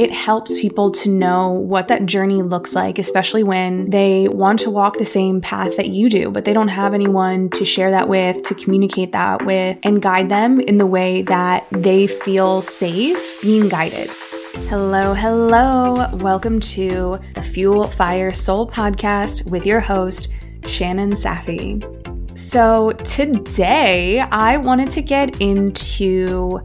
It helps people to know what that journey looks like, especially when they want to walk the same path that you do, but they don't have anyone to share that with, to communicate that with, and guide them in the way that they feel safe being guided. Hello, hello. Welcome to the Fuel Fire Soul Podcast with your host, Shannon Safi. So today I wanted to get into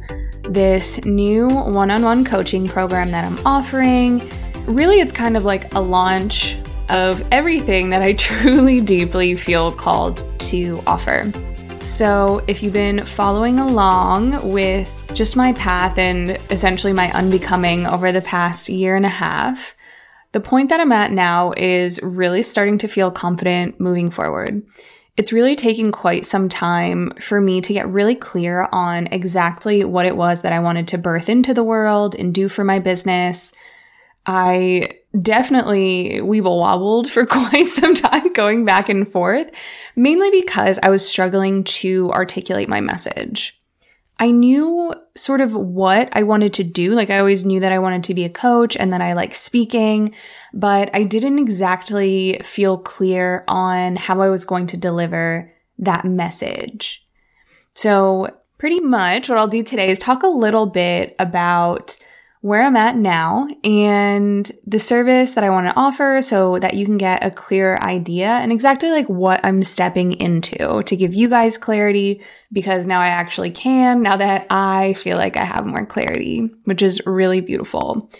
this new one-on-one coaching program that I'm offering. Really, it's kind of like a launch of everything that I truly, deeply feel called to offer. So if you've been following along with just my path and essentially my unbecoming over the past year and a half, the point that I'm at now is really starting to feel confident moving forward. It's really taking quite some time for me to get really clear on exactly what it was that I wanted to birth into the world and do for my business. I definitely weeble wobbled for quite some time going back and forth, mainly because I was struggling to articulate my message. I knew sort of what I wanted to do. Like, I always knew that I wanted to be a coach and that I like speaking, but I didn't exactly feel clear on how I was going to deliver that message. So pretty much what I'll do today is talk a little bit about where I'm at now and the service that I want to offer so that you can get a clearer idea and exactly like what I'm stepping into to give you guys clarity, because now I actually can, now that I feel like I have more clarity, which is really beautiful.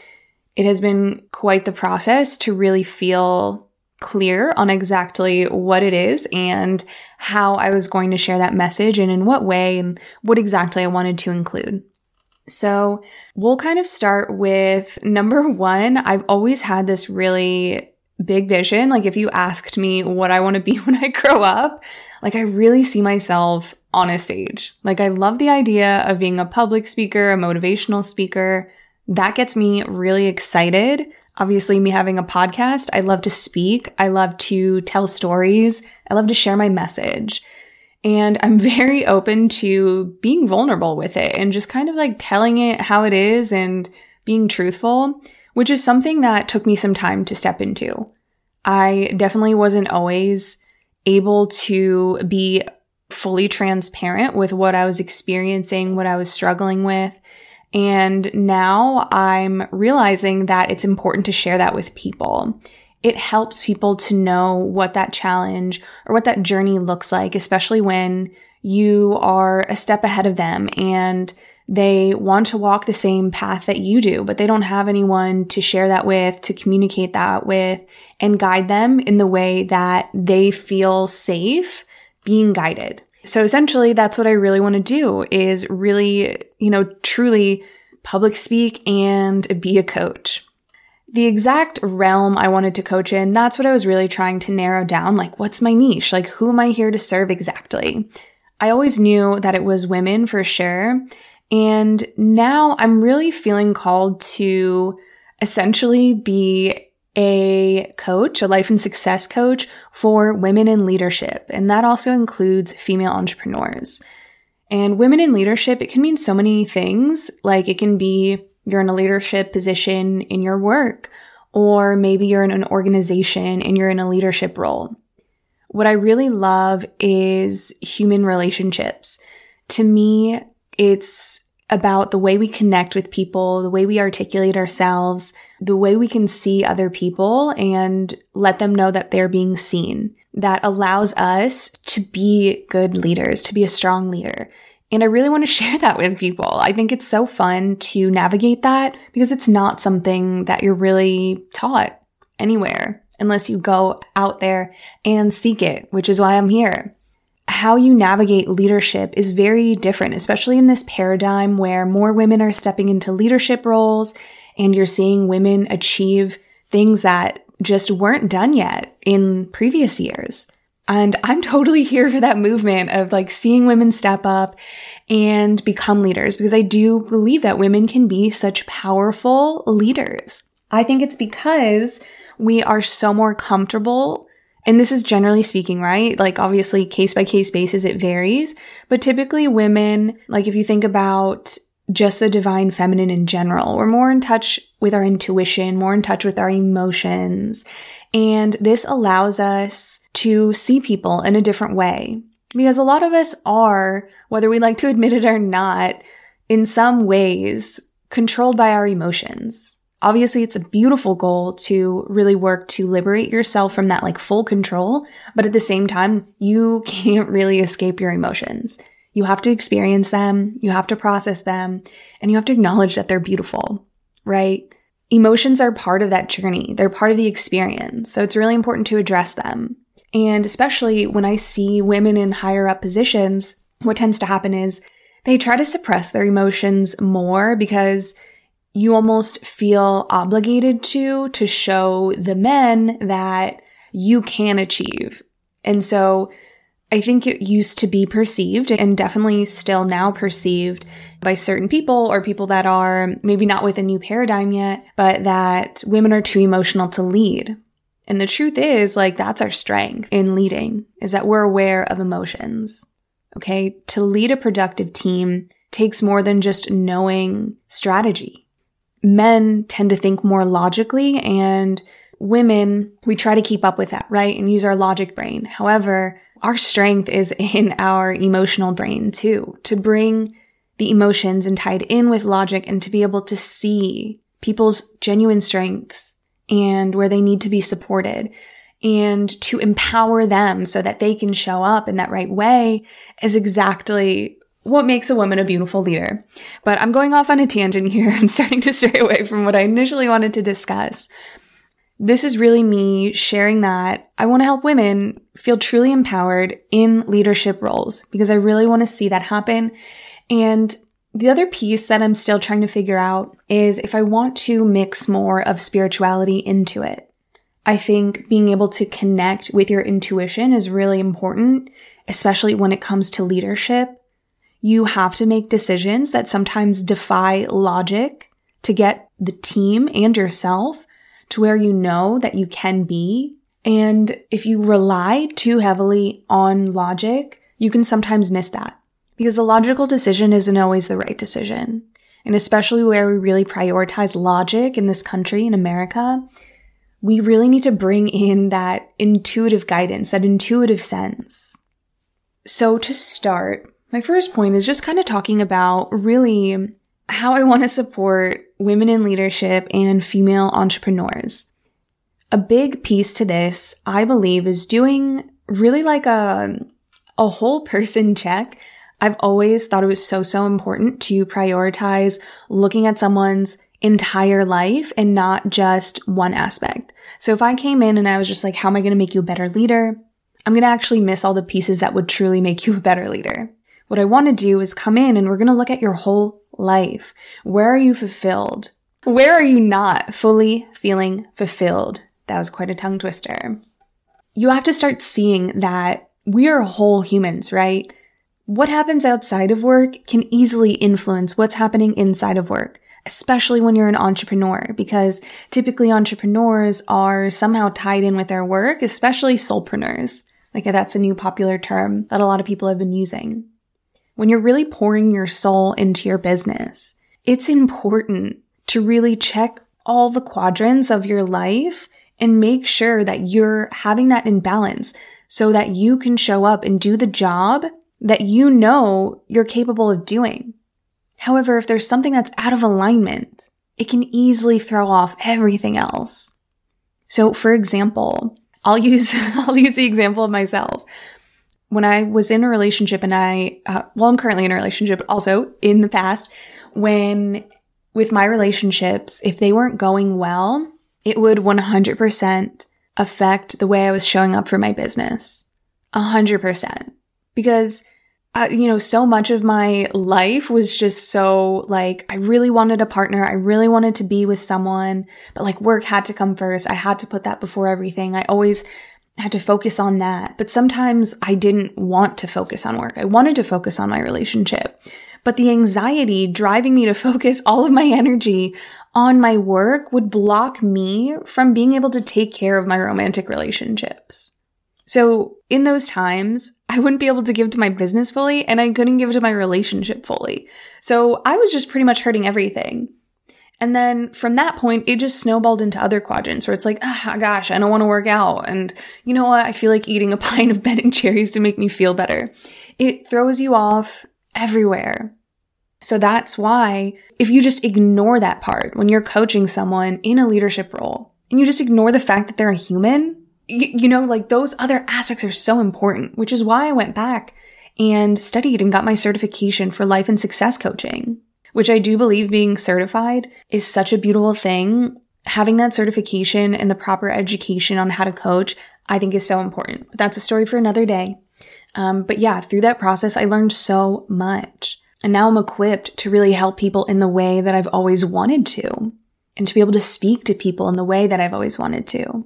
It has been quite the process to really feel clear on exactly what it is and how I was going to share that message and in what way and what exactly I wanted to include. So we'll kind of start with number one. I've always had this really big vision. Like, if you asked me what I want to be when I grow up, like, I really see myself on a stage. Like, I love the idea of being a public speaker, a motivational speaker. That gets me really excited. Obviously, me having a podcast, I love to speak. I love to tell stories. I love to share my message. And I'm very open to being vulnerable with it and just kind of like telling it how it is and being truthful, which is something that took me some time to step into. I definitely wasn't always able to be fully transparent with what I was experiencing, what I was struggling with. And now I'm realizing that it's important to share that with people. It helps people to know what that challenge or what that journey looks like, especially when you are a step ahead of them and they want to walk the same path that you do, but they don't have anyone to share that with, to communicate that with, and guide them in the way that they feel safe being guided. So essentially, that's what I really want to do, is really, truly public speak and be a coach. The exact realm I wanted to coach in, that's what I was really trying to narrow down. Like, what's my niche? Like, who am I here to serve exactly? I always knew that it was women for sure. And now I'm really feeling called to essentially be a coach, a life and success coach for women in leadership. And that also includes female entrepreneurs. And women in leadership, it can mean so many things. Like, it can be you're in a leadership position in your work, or maybe you're in an organization and you're in a leadership role. What I really love is human relationships. To me, it's about the way we connect with people, the way we articulate ourselves, the way we can see other people and let them know that they're being seen. That allows us to be good leaders, to be a strong leader. And I really want to share that with people. I think it's so fun to navigate that because it's not something that you're really taught anywhere unless you go out there and seek it, which is why I'm here. How you navigate leadership is very different, especially in this paradigm where more women are stepping into leadership roles and you're seeing women achieve things that just weren't done yet in previous years. And I'm totally here for that movement of like seeing women step up and become leaders, because I do believe that women can be such powerful leaders. I think it's because we are so more comfortable, and this is generally speaking, right? Like, obviously case by case basis, it varies, but typically women, like if you think about just the divine feminine in general. We're more in touch with our intuition, more in touch with our emotions. And this allows us to see people in a different way. Because a lot of us are, whether we like to admit it or not, in some ways controlled by our emotions. Obviously, it's a beautiful goal to really work to liberate yourself from that full control. But at the same time, you can't really escape your emotions. You have to experience them, you have to process them, and you have to acknowledge that they're beautiful, right? Emotions are part of that journey. They're part of the experience. So it's really important to address them. And especially when I see women in higher up positions, what tends to happen is they try to suppress their emotions more because you almost feel obligated to show the men that you can achieve. And so I think it used to be perceived, and definitely still now perceived by certain people, or people that are maybe not with a new paradigm yet, but that women are too emotional to lead. And the truth is, that's our strength in leading, is that we're aware of emotions, okay? To lead a productive team takes more than just knowing strategy. Men tend to think more logically, and women, we try to keep up with that, right? And use our logic brain. However, our strength is in our emotional brain too, to bring the emotions and tie it in with logic and to be able to see people's genuine strengths and where they need to be supported and to empower them so that they can show up in that right way is exactly what makes a woman a beautiful leader. But I'm going off on a tangent here. I'm starting to stray away from what I initially wanted to discuss. This is really me sharing that I want to help women feel truly empowered in leadership roles because I really want to see that happen. And the other piece that I'm still trying to figure out is if I want to mix more of spirituality into it. I think being able to connect with your intuition is really important, especially when it comes to leadership. You have to make decisions that sometimes defy logic to get the team and yourself to where you know that you can be. And if you rely too heavily on logic, you can sometimes miss that because the logical decision isn't always the right decision. And especially where we really prioritize logic in this country, in America, we really need to bring in that intuitive guidance, that intuitive sense. So to start, my first point is just kind of talking about really how I want to support women in leadership and female entrepreneurs. A big piece to this, I believe, is doing really a whole person check. I've always thought it was so important to prioritize looking at someone's entire life and not just one aspect. So if I came in and I was just like, how am I going to make you a better leader? I'm going to actually miss all the pieces that would truly make you a better leader. What I want to do is come in and we're going to look at your whole life. Where are you fulfilled? Where are you not fully feeling fulfilled? That was quite a tongue twister. You have to start seeing that we are whole humans, right? What happens outside of work can easily influence what's happening inside of work, especially when you're an entrepreneur, because typically entrepreneurs are somehow tied in with their work, especially soulpreneurs. That's a new popular term that a lot of people have been using. When you're really pouring your soul into your business, it's important to really check all the quadrants of your life and make sure that you're having that in balance so that you can show up and do the job that you know you're capable of doing. However, if there's something that's out of alignment, it can easily throw off everything else. So for example, I'll use the example of myself. When I was in a relationship and I'm currently in a relationship, but also in the past, with my relationships, if they weren't going well, it would 100% affect the way I was showing up for my business. 100%. Because, so much of my life was just so I really wanted a partner. I really wanted to be with someone, but work had to come first. I had to put that before everything. I always had to focus on that. But sometimes I didn't want to focus on work. I wanted to focus on my relationship. But the anxiety driving me to focus all of my energy on my work would block me from being able to take care of my romantic relationships. So in those times, I wouldn't be able to give to my business fully, and I couldn't give to my relationship fully. So I was just pretty much hurting everything. And then from that point, it just snowballed into other quadrants where it's like, oh, gosh, I don't want to work out. And you know what? I feel like eating a pint of Ben and Jerry's to make me feel better. It throws you off everywhere. So that's why if you just ignore that part when you're coaching someone in a leadership role and you just ignore the fact that they're a human, you know, like those other aspects are so important, which is why I went back and studied and got my certification for life and success coaching, which I do believe being certified is such a beautiful thing. Having that certification and the proper education on how to coach, I think is so important. But that's a story for another day. But yeah, through that process, I learned so much. And now I'm equipped to really help people in the way that I've always wanted to, and to be able to speak to people in the way that I've always wanted to.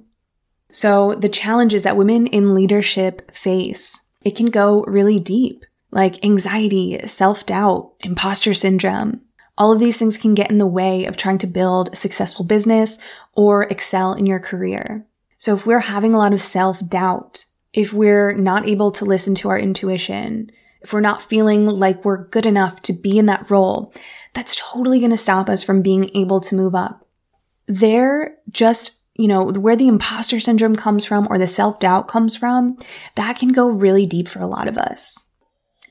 So the challenges that women in leadership face, it can go really deep. Like anxiety, self-doubt, imposter syndrome. All of these things can get in the way of trying to build a successful business or excel in your career. So if we're having a lot of self-doubt, if we're not able to listen to our intuition, if we're not feeling like we're good enough to be in that role, that's totally going to stop us from being able to move up. They're just, you know, where the imposter syndrome comes from or the self-doubt comes from, that can go really deep for a lot of us.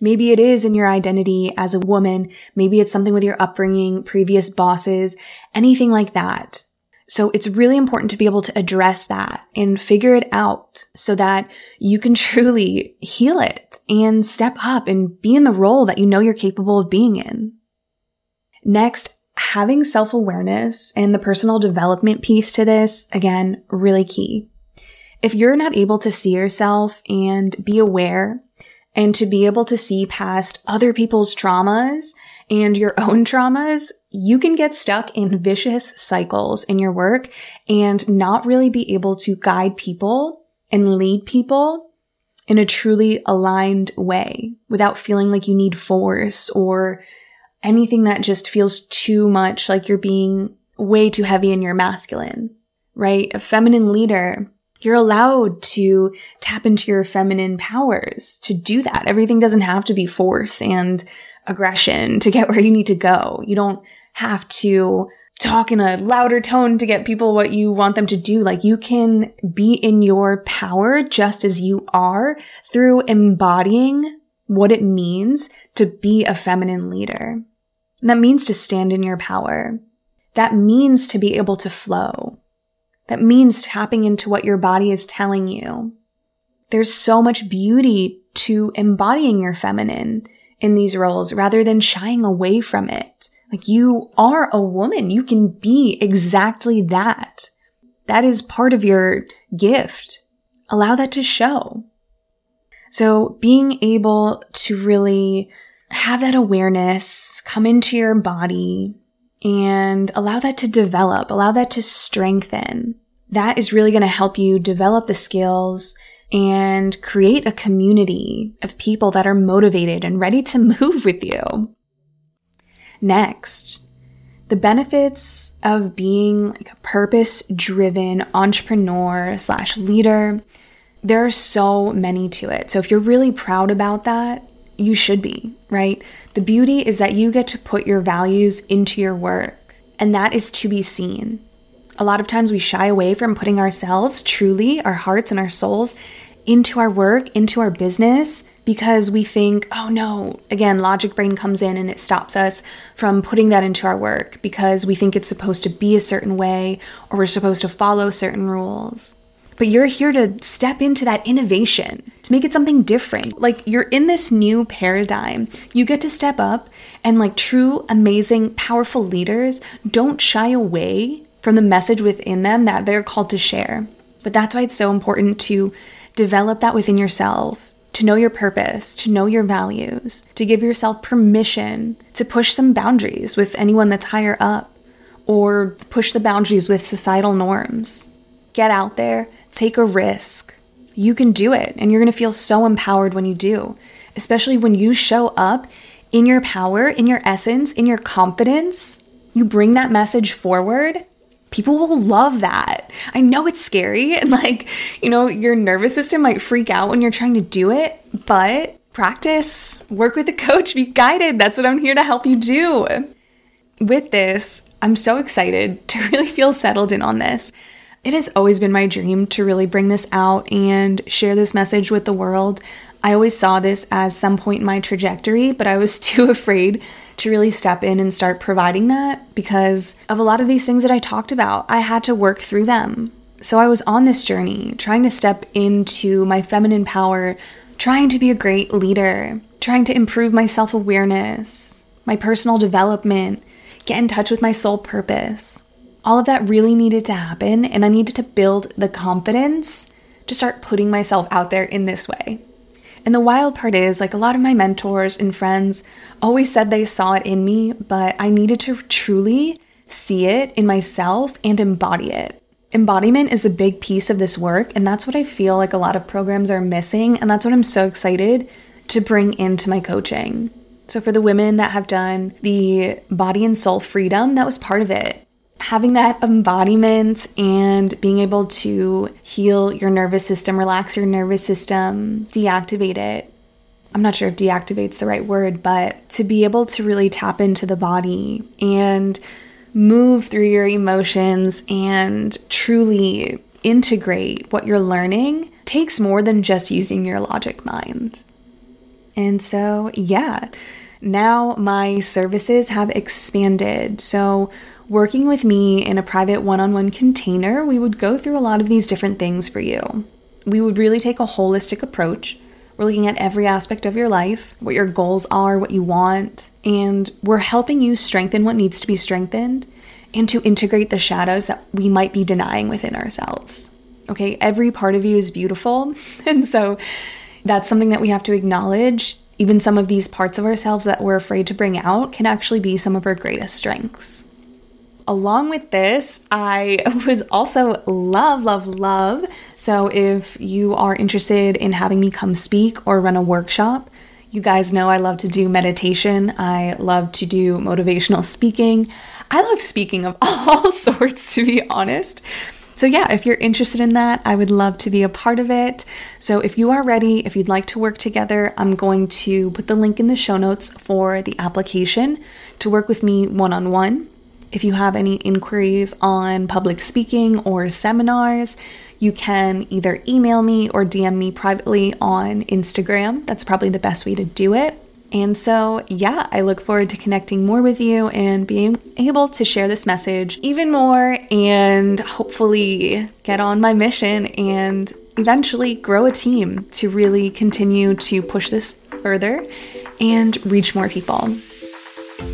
Maybe it is in your identity as a woman. Maybe it's something with your upbringing, previous bosses, anything like that. So it's really important to be able to address that and figure it out so that you can truly heal it and step up and be in the role that you know you're capable of being in. Next, having self-awareness and the personal development piece to this, again, really key. If you're not able to see yourself and be aware, and to be able to see past other people's traumas and your own traumas, you can get stuck in vicious cycles in your work and not really be able to guide people and lead people in a truly aligned way without feeling like you need force or anything that just feels too much, like you're being way too heavy in your masculine, right? A feminine leader, you're allowed to tap into your feminine powers to do that. Everything doesn't have to be force and aggression to get where you need to go. You don't have to talk in a louder tone to get people what you want them to do. Like, you can be in your power just as you are through embodying what it means to be a feminine leader. And that means to stand in your power. That means to be able to flow. That means tapping into what your body is telling you. There's so much beauty to embodying your feminine in these roles rather than shying away from it. Like, you are a woman. You can be exactly that. That is part of your gift. Allow that to show. So being able to really have that awareness come into your body and allow that to develop, allow that to strengthen. That is really going to help you develop the skills and create a community of people that are motivated and ready to move with you. Next, the benefits of being like a purpose-driven entrepreneur/leader. There are so many to it. So if you're really proud about that, you should be, right? The beauty is that you get to put your values into your work, and that is to be seen. A lot of times we shy away from putting ourselves, truly, our hearts and our souls, into our work, into our business, because we think, oh no, again, logic brain comes in and it stops us from putting that into our work because we think it's supposed to be a certain way or we're supposed to follow certain rules. But you're here to step into that innovation, to make it something different. Like, you're in this new paradigm. You get to step up, and like true, amazing, powerful leaders don't shy away from the message within them that they're called to share. But that's why it's so important to develop that within yourself, to know your purpose, to know your values, to give yourself permission to push some boundaries with anyone that's higher up or push the boundaries with societal norms. Get out there, take a risk. You can do it, and you're going to feel so empowered when you do, especially when you show up in your power, in your essence, in your confidence. You bring that message forward. People will love that. that. I know it's scary and your nervous system might freak out when you're trying to do it, but practice, work with a coach, be guided. That's what I'm here to help you do. With this, I'm so excited to really feel settled in on this. It has always been my dream to really bring this out and share this message with the world. I always saw this as some point in my trajectory, but I was too afraid to really step in and start providing that because of a lot of these things that I talked about. I had to work through them. So I was on this journey, trying to step into my feminine power, trying to be a great leader, trying to improve my self-awareness, my personal development, get in touch with my soul purpose. All of that really needed to happen, and I needed to build the confidence to start putting myself out there in this way. And the wild part is, a lot of my mentors and friends always said they saw it in me, but I needed to truly see it in myself and embody it. Embodiment is a big piece of this work, and that's what I feel like a lot of programs are missing, and that's what I'm so excited to bring into my coaching. So for the women that have done the Body and Soul Freedom, that was part of it. Having that embodiment and being able to heal your nervous system, relax your nervous system, deactivate it. I'm not sure if deactivate's the right word, but to be able to really tap into the body and move through your emotions and truly integrate what you're learning takes more than just using your logic mind. And so, now my services have expanded. So working with me in a private one-on-one container, we would go through a lot of these different things for you. We would really take a holistic approach. We're looking at every aspect of your life, what your goals are, what you want, and we're helping you strengthen what needs to be strengthened and to integrate the shadows that we might be denying within ourselves. Okay, every part of you is beautiful. And so that's something that we have to acknowledge. Even some of these parts of ourselves that we're afraid to bring out can actually be some of our greatest strengths. Along with this, I would also love. So if you are interested in having me come speak or run a workshop, you guys know I love to do meditation. I love to do motivational speaking. I love speaking of all sorts, to be honest. So if you're interested in that, I would love to be a part of it. So if you are ready, if you'd like to work together, I'm going to put the link in the show notes for the application to work with me one-on-one. If you have any inquiries on public speaking or seminars, you can either email me or DM me privately on Instagram. That's probably the best way to do it. And so, I look forward to connecting more with you and being able to share this message even more and hopefully get on my mission and eventually grow a team to really continue to push this further and reach more people.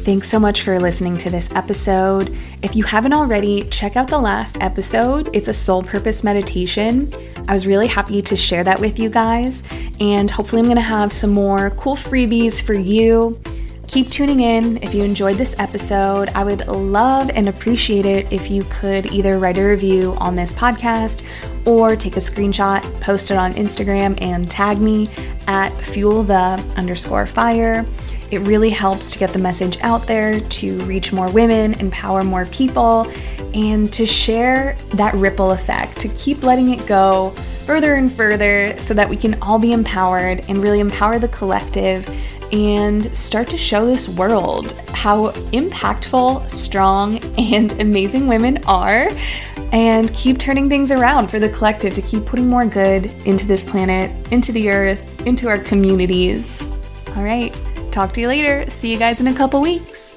Thanks so much for listening to this episode. If you haven't already, check out the last episode. It's a soul purpose meditation. I was really happy to share that with you guys, and hopefully I'm going to have some more cool freebies for you. Keep tuning in. If you enjoyed this episode, I would love and appreciate it if you could either write a review on this podcast or take a screenshot, post it on Instagram, and tag me at fuelthe_fire. It really helps to get the message out there, to reach more women, empower more people, and to share that ripple effect, to keep letting it go further and further so that we can all be empowered and really empower the collective and start to show this world how impactful, strong, and amazing women are, and keep turning things around for the collective, to keep putting more good into this planet, into the earth, into our communities. All right. Talk to you later. See you guys in a couple weeks.